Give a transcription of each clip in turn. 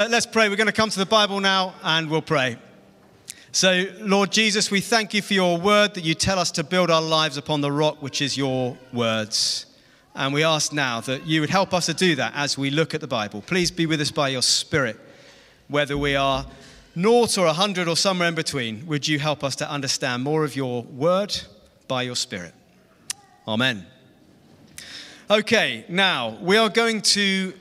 Let's pray. We're going to come to the Bible now and we'll pray. So, Lord Jesus, we thank you for your word that you tell us to build our lives upon the rock, which is your words. And we ask now that you would help us to do that as we look at the Bible. Please be with us by your Spirit. Whether we are 0 or 100 or somewhere in between, would you help us to understand more of your word by your Spirit? Amen. Okay, now we are going to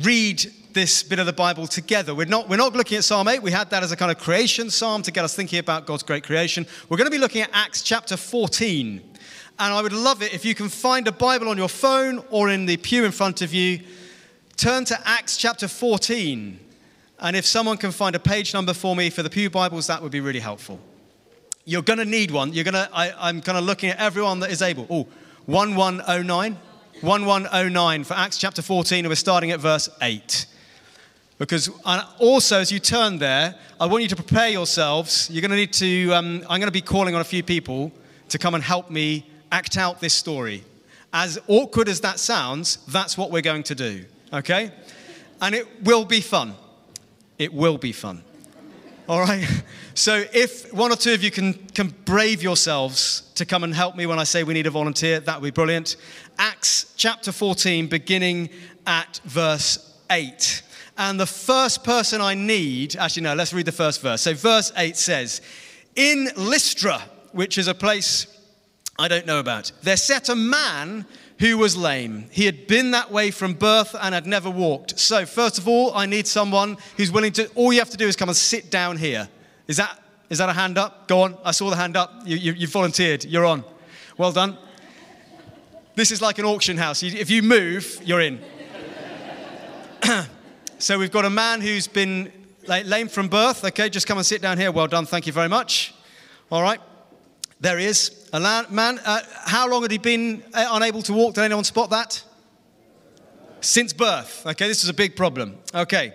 read this bit of the Bible together. We're not looking at Psalm 8. We had that as a kind of creation psalm to get us thinking about God's great creation. We're going to be looking at Acts chapter 14. And I would love it if you can find a Bible on your phone or in the pew in front of you. Turn to Acts chapter 14. And if someone can find a page number for me for the pew Bibles, that would be really helpful. You're going to need one. I'm kind of looking at everyone that is able. Oh, 1109. 1109 for Acts chapter 14. And we're starting at verse 8. Because also, as you turn there, I want you to prepare yourselves. You're going to need to, I'm going to be calling on a few people to come and help me act out this story. As awkward as that sounds, that's what we're going to do, okay? And it will be fun. It will be fun. All right? So if one or two of you can brave yourselves to come and help me when I say we need a volunteer, that would be brilliant. Acts chapter 14, beginning at verse 8. And the first person I need, let's read the first verse. So verse 8 says, in Lystra, which is a place I don't know about, there sat a man who was lame. He had been that way from birth and had never walked. So first of all, I need someone who's willing to, all you have to do is come and sit down here. Is that a hand up? Go on. I saw the hand up. You volunteered. You're on. Well done. This is like an auction house. If you move, you're in. So we've got a man who's been lame from birth. Okay, just come and sit down here. Well done. Thank you very much. All right. There he is. A man. How long had he been unable to walk? Did anyone spot that? Since birth. Okay, this is a big problem. Okay.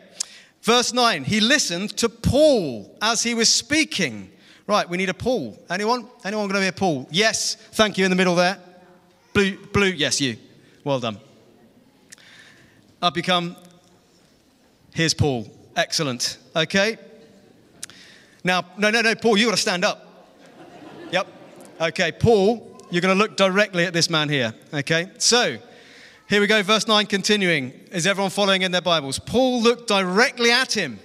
Verse 9. He listened to Paul as he was speaking. Right, we need a Paul. Anyone? Anyone going to be a Paul? Yes. Thank you in the middle there. Blue. Yes, you. Well done. Up you come. Here's Paul. Excellent. Okay. Now, no, Paul, you've got to stand up. Yep. Okay, Paul, you're going to look directly at this man here. Okay. So, here we go, verse 9 continuing. Is everyone following in their Bibles? Paul looked directly at him.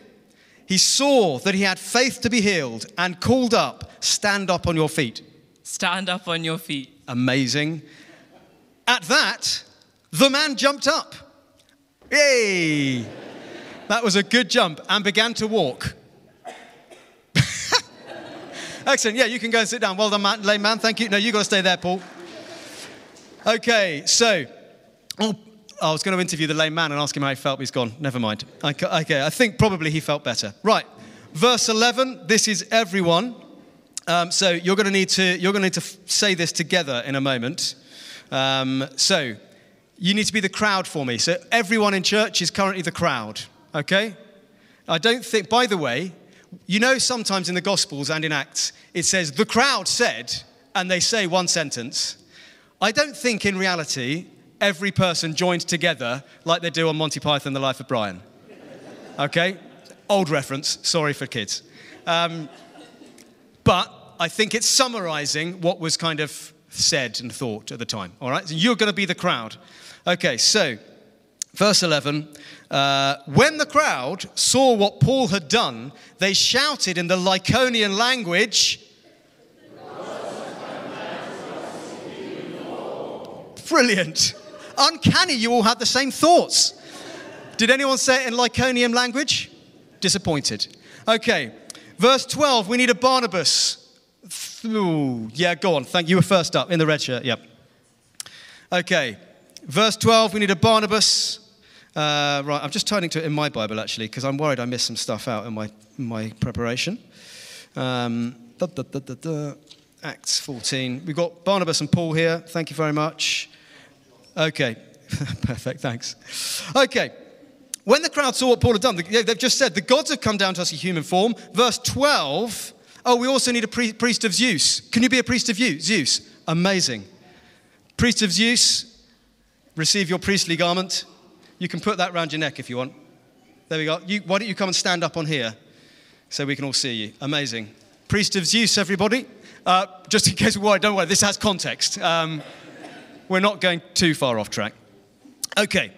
He saw that he had faith to be healed and called up, stand up on your feet. Stand up on your feet. Amazing. At that, the man jumped up. Yay! That was a good jump, and began to walk. Excellent. Yeah, you can go and sit down. Well done, lame man. Thank you. No, you've got to stay there, Paul. Okay, so I was going to interview the lame man and ask him how he felt. He's gone. Never mind. Okay, I think probably he felt better. Right, verse 11. This is everyone. So you're going to need to say this together in a moment. So you need to be the crowd for me. So everyone in church is currently the crowd. Okay? I don't think, by the way, you know sometimes in the Gospels and in Acts, it says, the crowd said, and they say one sentence. I don't think in reality, every person joins together like they do on Monty Python, The Life of Brian. Okay? Old reference, sorry for kids. But I think it's summarizing what was kind of said and thought at the time. All right? So you're going to be the crowd. Okay, so verse 11, when the crowd saw what Paul had done, they shouted in the Lyconian language. Brilliant. Uncanny, you all had the same thoughts. Did anyone say it in Lyconian language? Disappointed. Okay, verse 12, we need a Barnabas. Ooh, yeah, go on. Thank you. You were first up in the red shirt, yep. Okay, verse 12, we need a Barnabas. Right, I'm just turning to it in my Bible, actually, because I'm worried I missed some stuff out in my preparation. Acts 14. We've got Barnabas and Paul here. Thank you very much. Okay. Perfect, thanks. Okay. When the crowd saw what Paul had done, they've just said, the gods have come down to us in human form. Verse 12. Oh, we also need a priest of Zeus. Can you be a priest of Zeus? Amazing. Priest of Zeus, receive your priestly garment. You can put that round your neck if you want. There we go. Why don't you come and stand up on here so we can all see you? Amazing. Priest of Zeus, everybody. Just in case, don't worry, this has context. We're not going too far off track. Okay,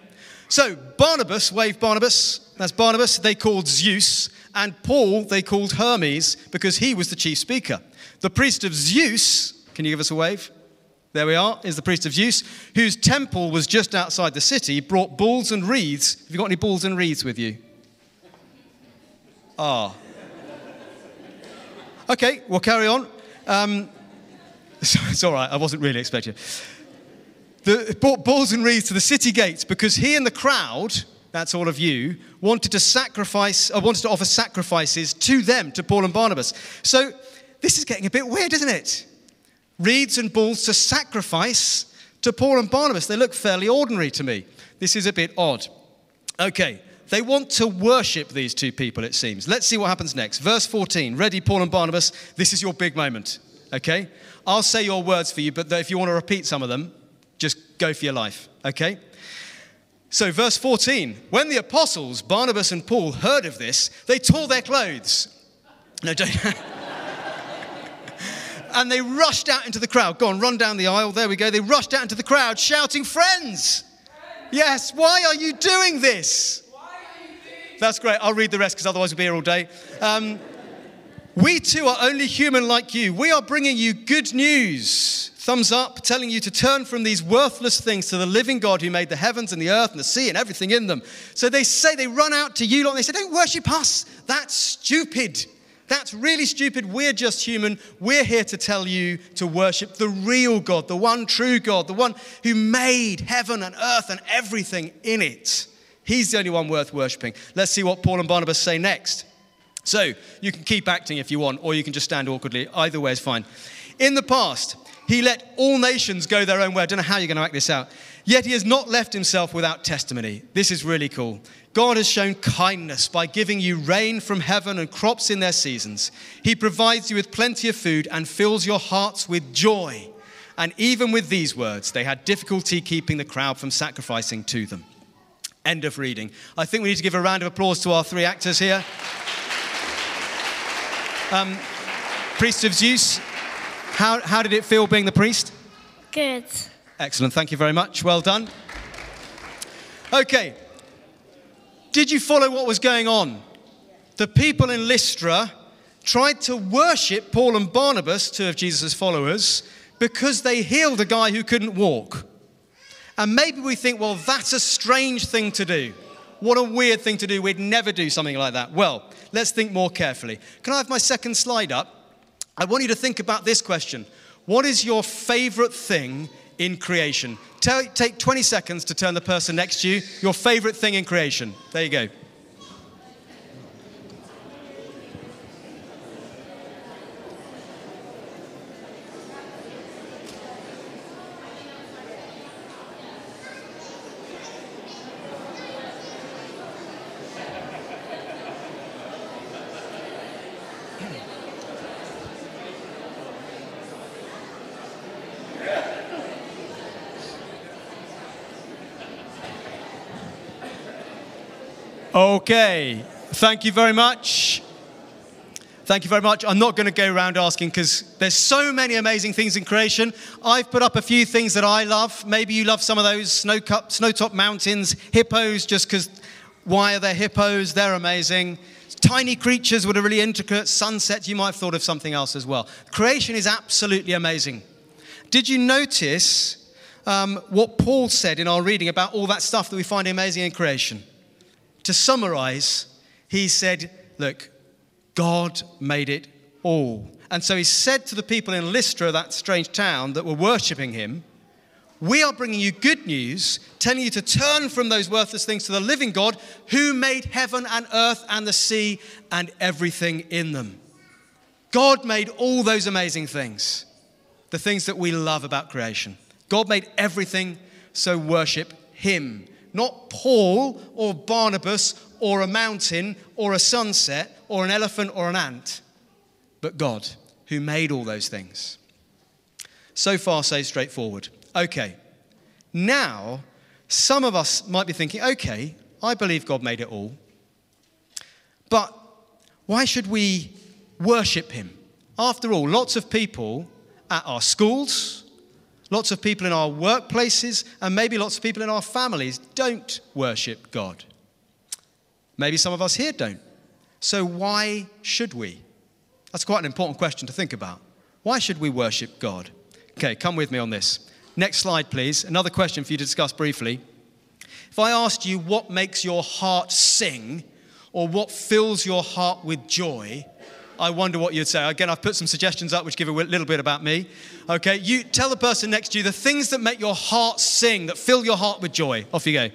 so Barnabas, wave Barnabas. That's Barnabas, they called Zeus. And Paul, they called Hermes, because he was the chief speaker. The priest of Zeus, can you give us a wave? There we are, is the priest of Zeus, whose temple was just outside the city, brought balls and wreaths. Have you got any balls and wreaths with you? Ah. Okay, we'll carry on. It's all right, I wasn't really expecting it. Brought balls and wreaths to the city gates because he and the crowd, that's all of you, wanted to offer sacrifices to them, to Paul and Barnabas. So this is getting a bit weird, isn't it? Wreaths and balls to sacrifice to Paul and Barnabas. They look fairly ordinary to me. This is a bit odd. Okay. They want to worship these two people, it seems. Let's see what happens next. Verse 14, ready, Paul and Barnabas, this is your big moment, okay? I'll say your words for you, but if you want to repeat some of them, just go for your life, okay? So verse 14, when the apostles, Barnabas and Paul, heard of this, they tore their clothes. No, don't. And they rushed out into the crowd. Go on, run down the aisle. There we go. They rushed out into the crowd shouting, friends! Yes, why are you doing this? That's great. I'll read the rest because otherwise we'll be here all day. We too are only human like you. We are bringing you good news. Thumbs up, telling you to turn from these worthless things to the living God who made the heavens and the earth and the sea and everything in them. So they say, they run out to you lot and they say, don't worship us. That's stupid. That's really stupid. We're just human. We're here to tell you to worship the real God, the one true God, the one who made heaven and earth and everything in it. He's the only one worth worshipping. Let's see what Paul and Barnabas say next. So you can keep acting if you want, or you can just stand awkwardly. Either way is fine. In the past, he let all nations go their own way. I don't know how you're going to act this out. Yet he has not left himself without testimony. This is really cool. God has shown kindness by giving you rain from heaven and crops in their seasons. He provides you with plenty of food and fills your hearts with joy. And even with these words, they had difficulty keeping the crowd from sacrificing to them. End of reading. I think we need to give a round of applause to our three actors here. Priest of Zeus, how did it feel being the priest? Good. Excellent. Thank you very much. Well done. Okay. Did you follow what was going on? The people in Lystra tried to worship Paul and Barnabas, two of Jesus' followers, because they healed a guy who couldn't walk. And maybe we think, well, that's a strange thing to do. What a weird thing to do. We'd never do something like that. Well, let's think more carefully. Can I have my second slide up? I want you to think about this question. What is your favorite thing in creation? Take 20 seconds to turn the person next to you. Your favorite thing in creation. There you go. Okay, thank you very much. Thank you very much. I'm not going to go around asking because there's so many amazing things in creation. I've put up a few things that I love. Maybe you love some of those, snow-top mountains, hippos, just because why are there hippos? They're amazing. Tiny creatures with a really intricate sunset. You might have thought of something else as well. Creation is absolutely amazing. Did you notice what Paul said in our reading about all that stuff that we find amazing in creation? To summarize, he said, look, God made it all. And so he said to the people in Lystra, that strange town that were worshipping him, we are bringing you good news, telling you to turn from those worthless things to the living God who made heaven and earth and the sea and everything in them. God made all those amazing things, the things that we love about creation. God made everything, so worship him. Not Paul or Barnabas or a mountain or a sunset or an elephant or an ant, but God who made all those things. So far, so straightforward. Okay, now some of us might be thinking, okay, I believe God made it all. Why should we worship him? After all, lots of people at our schools, lots of people in our workplaces, and maybe lots of people in our families don't worship God. Maybe some of us here don't. So why should we? That's quite an important question to think about. Why should we worship God? Okay, come with me on this. Next slide, please. Another question for you to discuss briefly. If I asked you what makes your heart sing or what fills your heart with joy, I wonder what you'd say. Again, I've put some suggestions up which give a little bit about me. Okay, you tell the person next to you the things that make your heart sing, that fill your heart with joy. Off you go.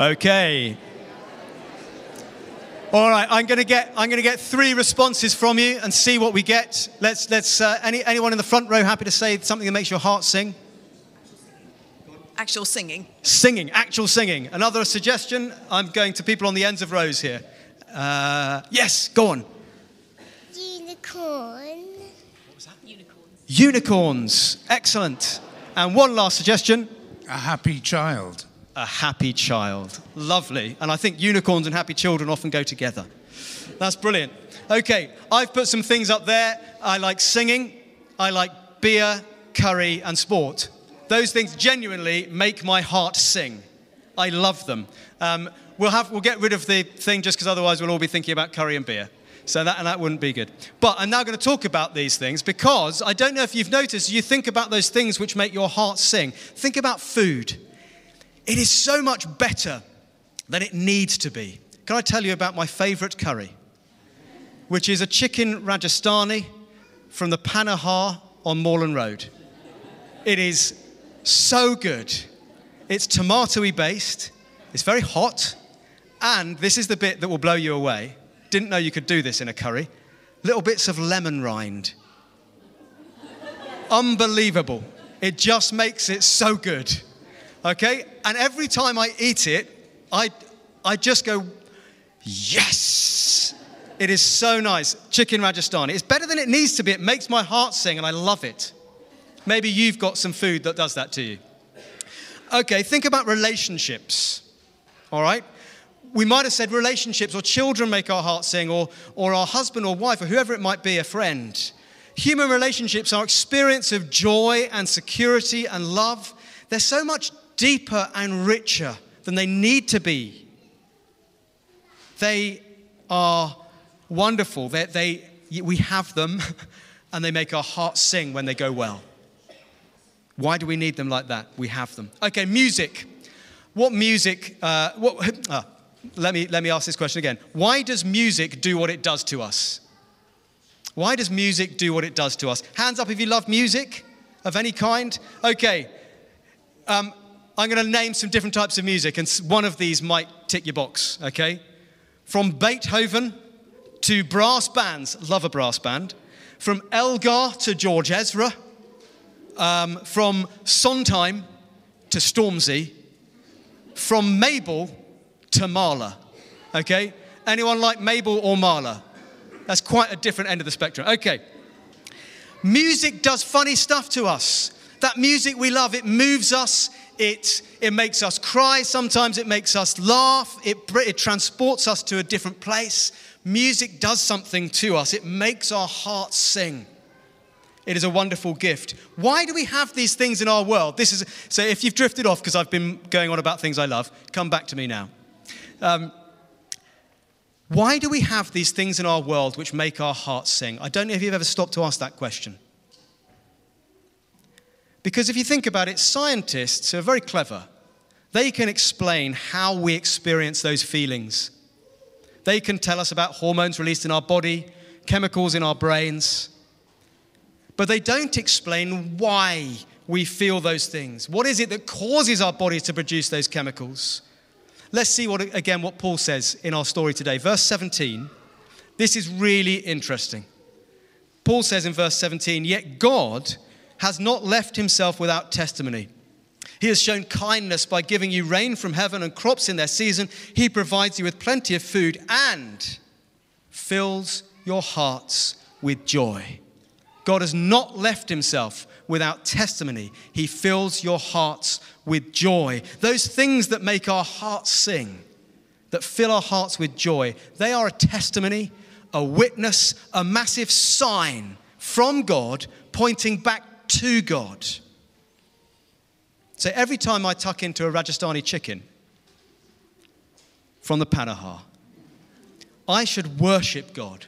Okay. All right, I'm going to get three responses from you and see what we get. Anyone in the front row happy to say something that makes your heart sing? Actual singing. Singing, actual singing. Another suggestion. I'm going to people on the ends of rows here. Yes, go on. Unicorn. What was that? Unicorns. Unicorns. Excellent. And one last suggestion. A happy child. A happy child. Lovely. And I think unicorns and happy children often go together. That's brilliant. Okay, I've put some things up there. I like singing. I like beer, curry, and sport. Those things genuinely make my heart sing. I love them. We'll get rid of the thing just because otherwise we'll all be thinking about curry and beer. So that wouldn't be good. But I'm now going to talk about these things because I don't know if you've noticed, you think about those things which make your heart sing. Think about food. It is so much better than it needs to be. Can I tell you about my favourite curry, which is a chicken Rajasthani from the Panahar on Moreland Road. It is so good. It's tomatoey based. It's very hot. And this is the bit that will blow you away. Didn't know you could do this in a curry. Little bits of lemon rind. Unbelievable. It just makes it so good. Okay, and every time I eat it, I just go, yes! It is so nice. Chicken Rajasthani. It's better than it needs to be. It makes my heart sing, and I love it. Maybe you've got some food that does that to you. Okay, think about relationships, all right? We might have said relationships or children make our heart sing or our husband or wife or whoever it might be, a friend. Human relationships are experience of joy and security and love. They're so much deeper and richer than they need to be. They are wonderful. We have them, and they make our hearts sing when they go well. Why do we need them like that? We have them. Okay, music. What music? Let me ask this question again. Why does music do what it does to us? Why does music do what it does to us? Hands up if you love music of any kind. Okay. I'm going to name some different types of music, and one of these might tick your box, okay? From Beethoven to brass bands, love a brass band. From Elgar to George Ezra. From Sondheim to Stormzy. From Mabel to Marla, okay? Anyone like Mabel or Marla? That's quite a different end of the spectrum. Okay. Music does funny stuff to us. That music we love, it moves us, it makes us cry, sometimes it makes us laugh, it transports us to a different place. Music does something to us, it makes our hearts sing. It is a wonderful gift. Why do we have these things in our world? So if you've drifted off because I've been going on about things I love, come back to me now. Why do we have these things in our world which make our hearts sing? I don't know if you've ever stopped to ask that question. Because if you think about it, scientists are very clever. They can explain how we experience those feelings. They can tell us about hormones released in our body, chemicals in our brains. But they don't explain why we feel those things. What is it that causes our bodies to produce those chemicals? Let's see what Paul says in our story today. Verse 17, this is really interesting. Paul says in verse 17, yet God has not left himself without testimony. He has shown kindness by giving you rain from heaven and crops in their season. He provides you with plenty of food and fills your hearts with joy. God has not left himself without testimony. He fills your hearts with joy. Those things that make our hearts sing, that fill our hearts with joy, they are a testimony, a witness, a massive sign from God pointing back to God. So every time I tuck into a Rajasthani chicken from the Panahar, I should worship God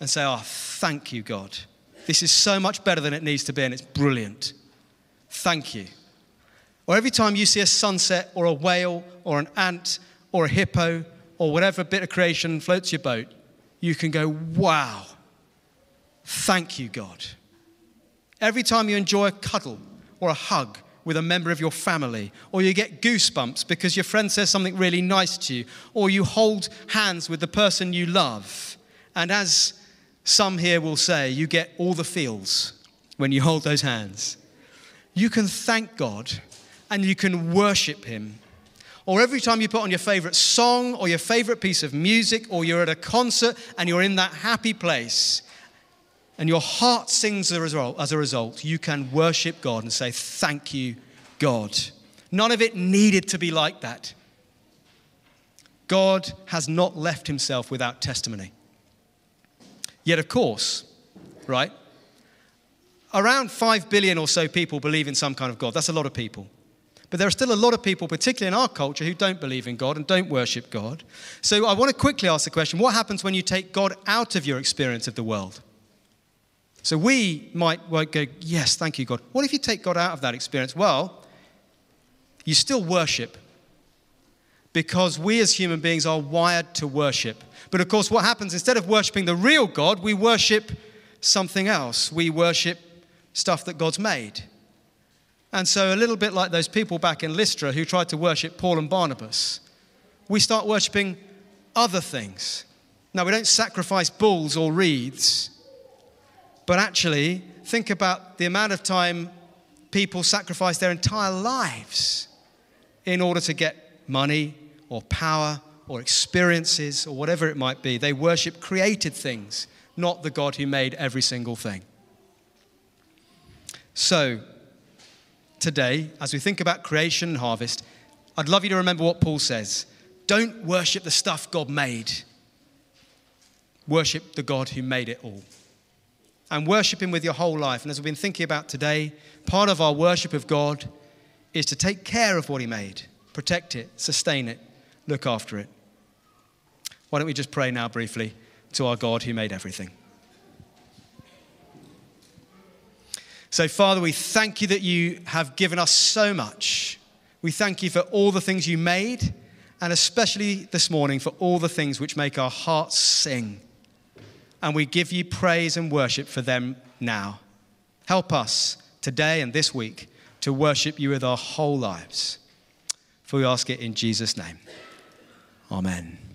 and say, oh, thank you, God. This is so much better than it needs to be, and it's brilliant. Thank you. Or every time you see a sunset or a whale or an ant or a hippo or whatever bit of creation floats your boat, you can go, wow, thank you, God. Every time you enjoy a cuddle or a hug with a member of your family, or you get goosebumps because your friend says something really nice to you, or you hold hands with the person you love, and as some here will say, you get all the feels when you hold those hands. You can thank God and you can worship him. Or every time you put on your favorite song or your favorite piece of music, or you're at a concert and you're in that happy place and your heart sings as a result, you can worship God and say, thank you, God. None of it needed to be like that. God has not left himself without testimony. Yet, of course, right, around 5 billion or so people believe in some kind of God. That's a lot of people. But there are still a lot of people, particularly in our culture, who don't believe in God and don't worship God. So I want to quickly ask the question, what happens when you take God out of your experience of the world? So we might go, yes, thank you, God. What if you take God out of that experience? Well, you still worship, because we as human beings are wired to worship. But of course, what happens, instead of worshiping the real God, we worship something else. We worship stuff that God's made. And so a little bit like those people back in Lystra who tried to worship Paul and Barnabas, we start worshiping other things. Now, we don't sacrifice bulls or wreaths, but actually, think about the amount of time people sacrifice their entire lives in order to get money or power or experiences or whatever it might be. They worship created things, not the God who made every single thing. So, today, as we think about creation and harvest, I'd love you to remember what Paul says. Don't worship the stuff God made. Worship the God who made it all. And worship him with your whole life. And as we've been thinking about today, part of our worship of God is to take care of what he made, protect it, sustain it, look after it. Why don't we just pray now briefly to our God who made everything. So, Father, we thank you that you have given us so much. We thank you for all the things you made, and especially this morning for all the things which make our hearts sing. And we give you praise and worship for them now. Help us today and this week to worship you with our whole lives. For we ask it in Jesus' name. Amen.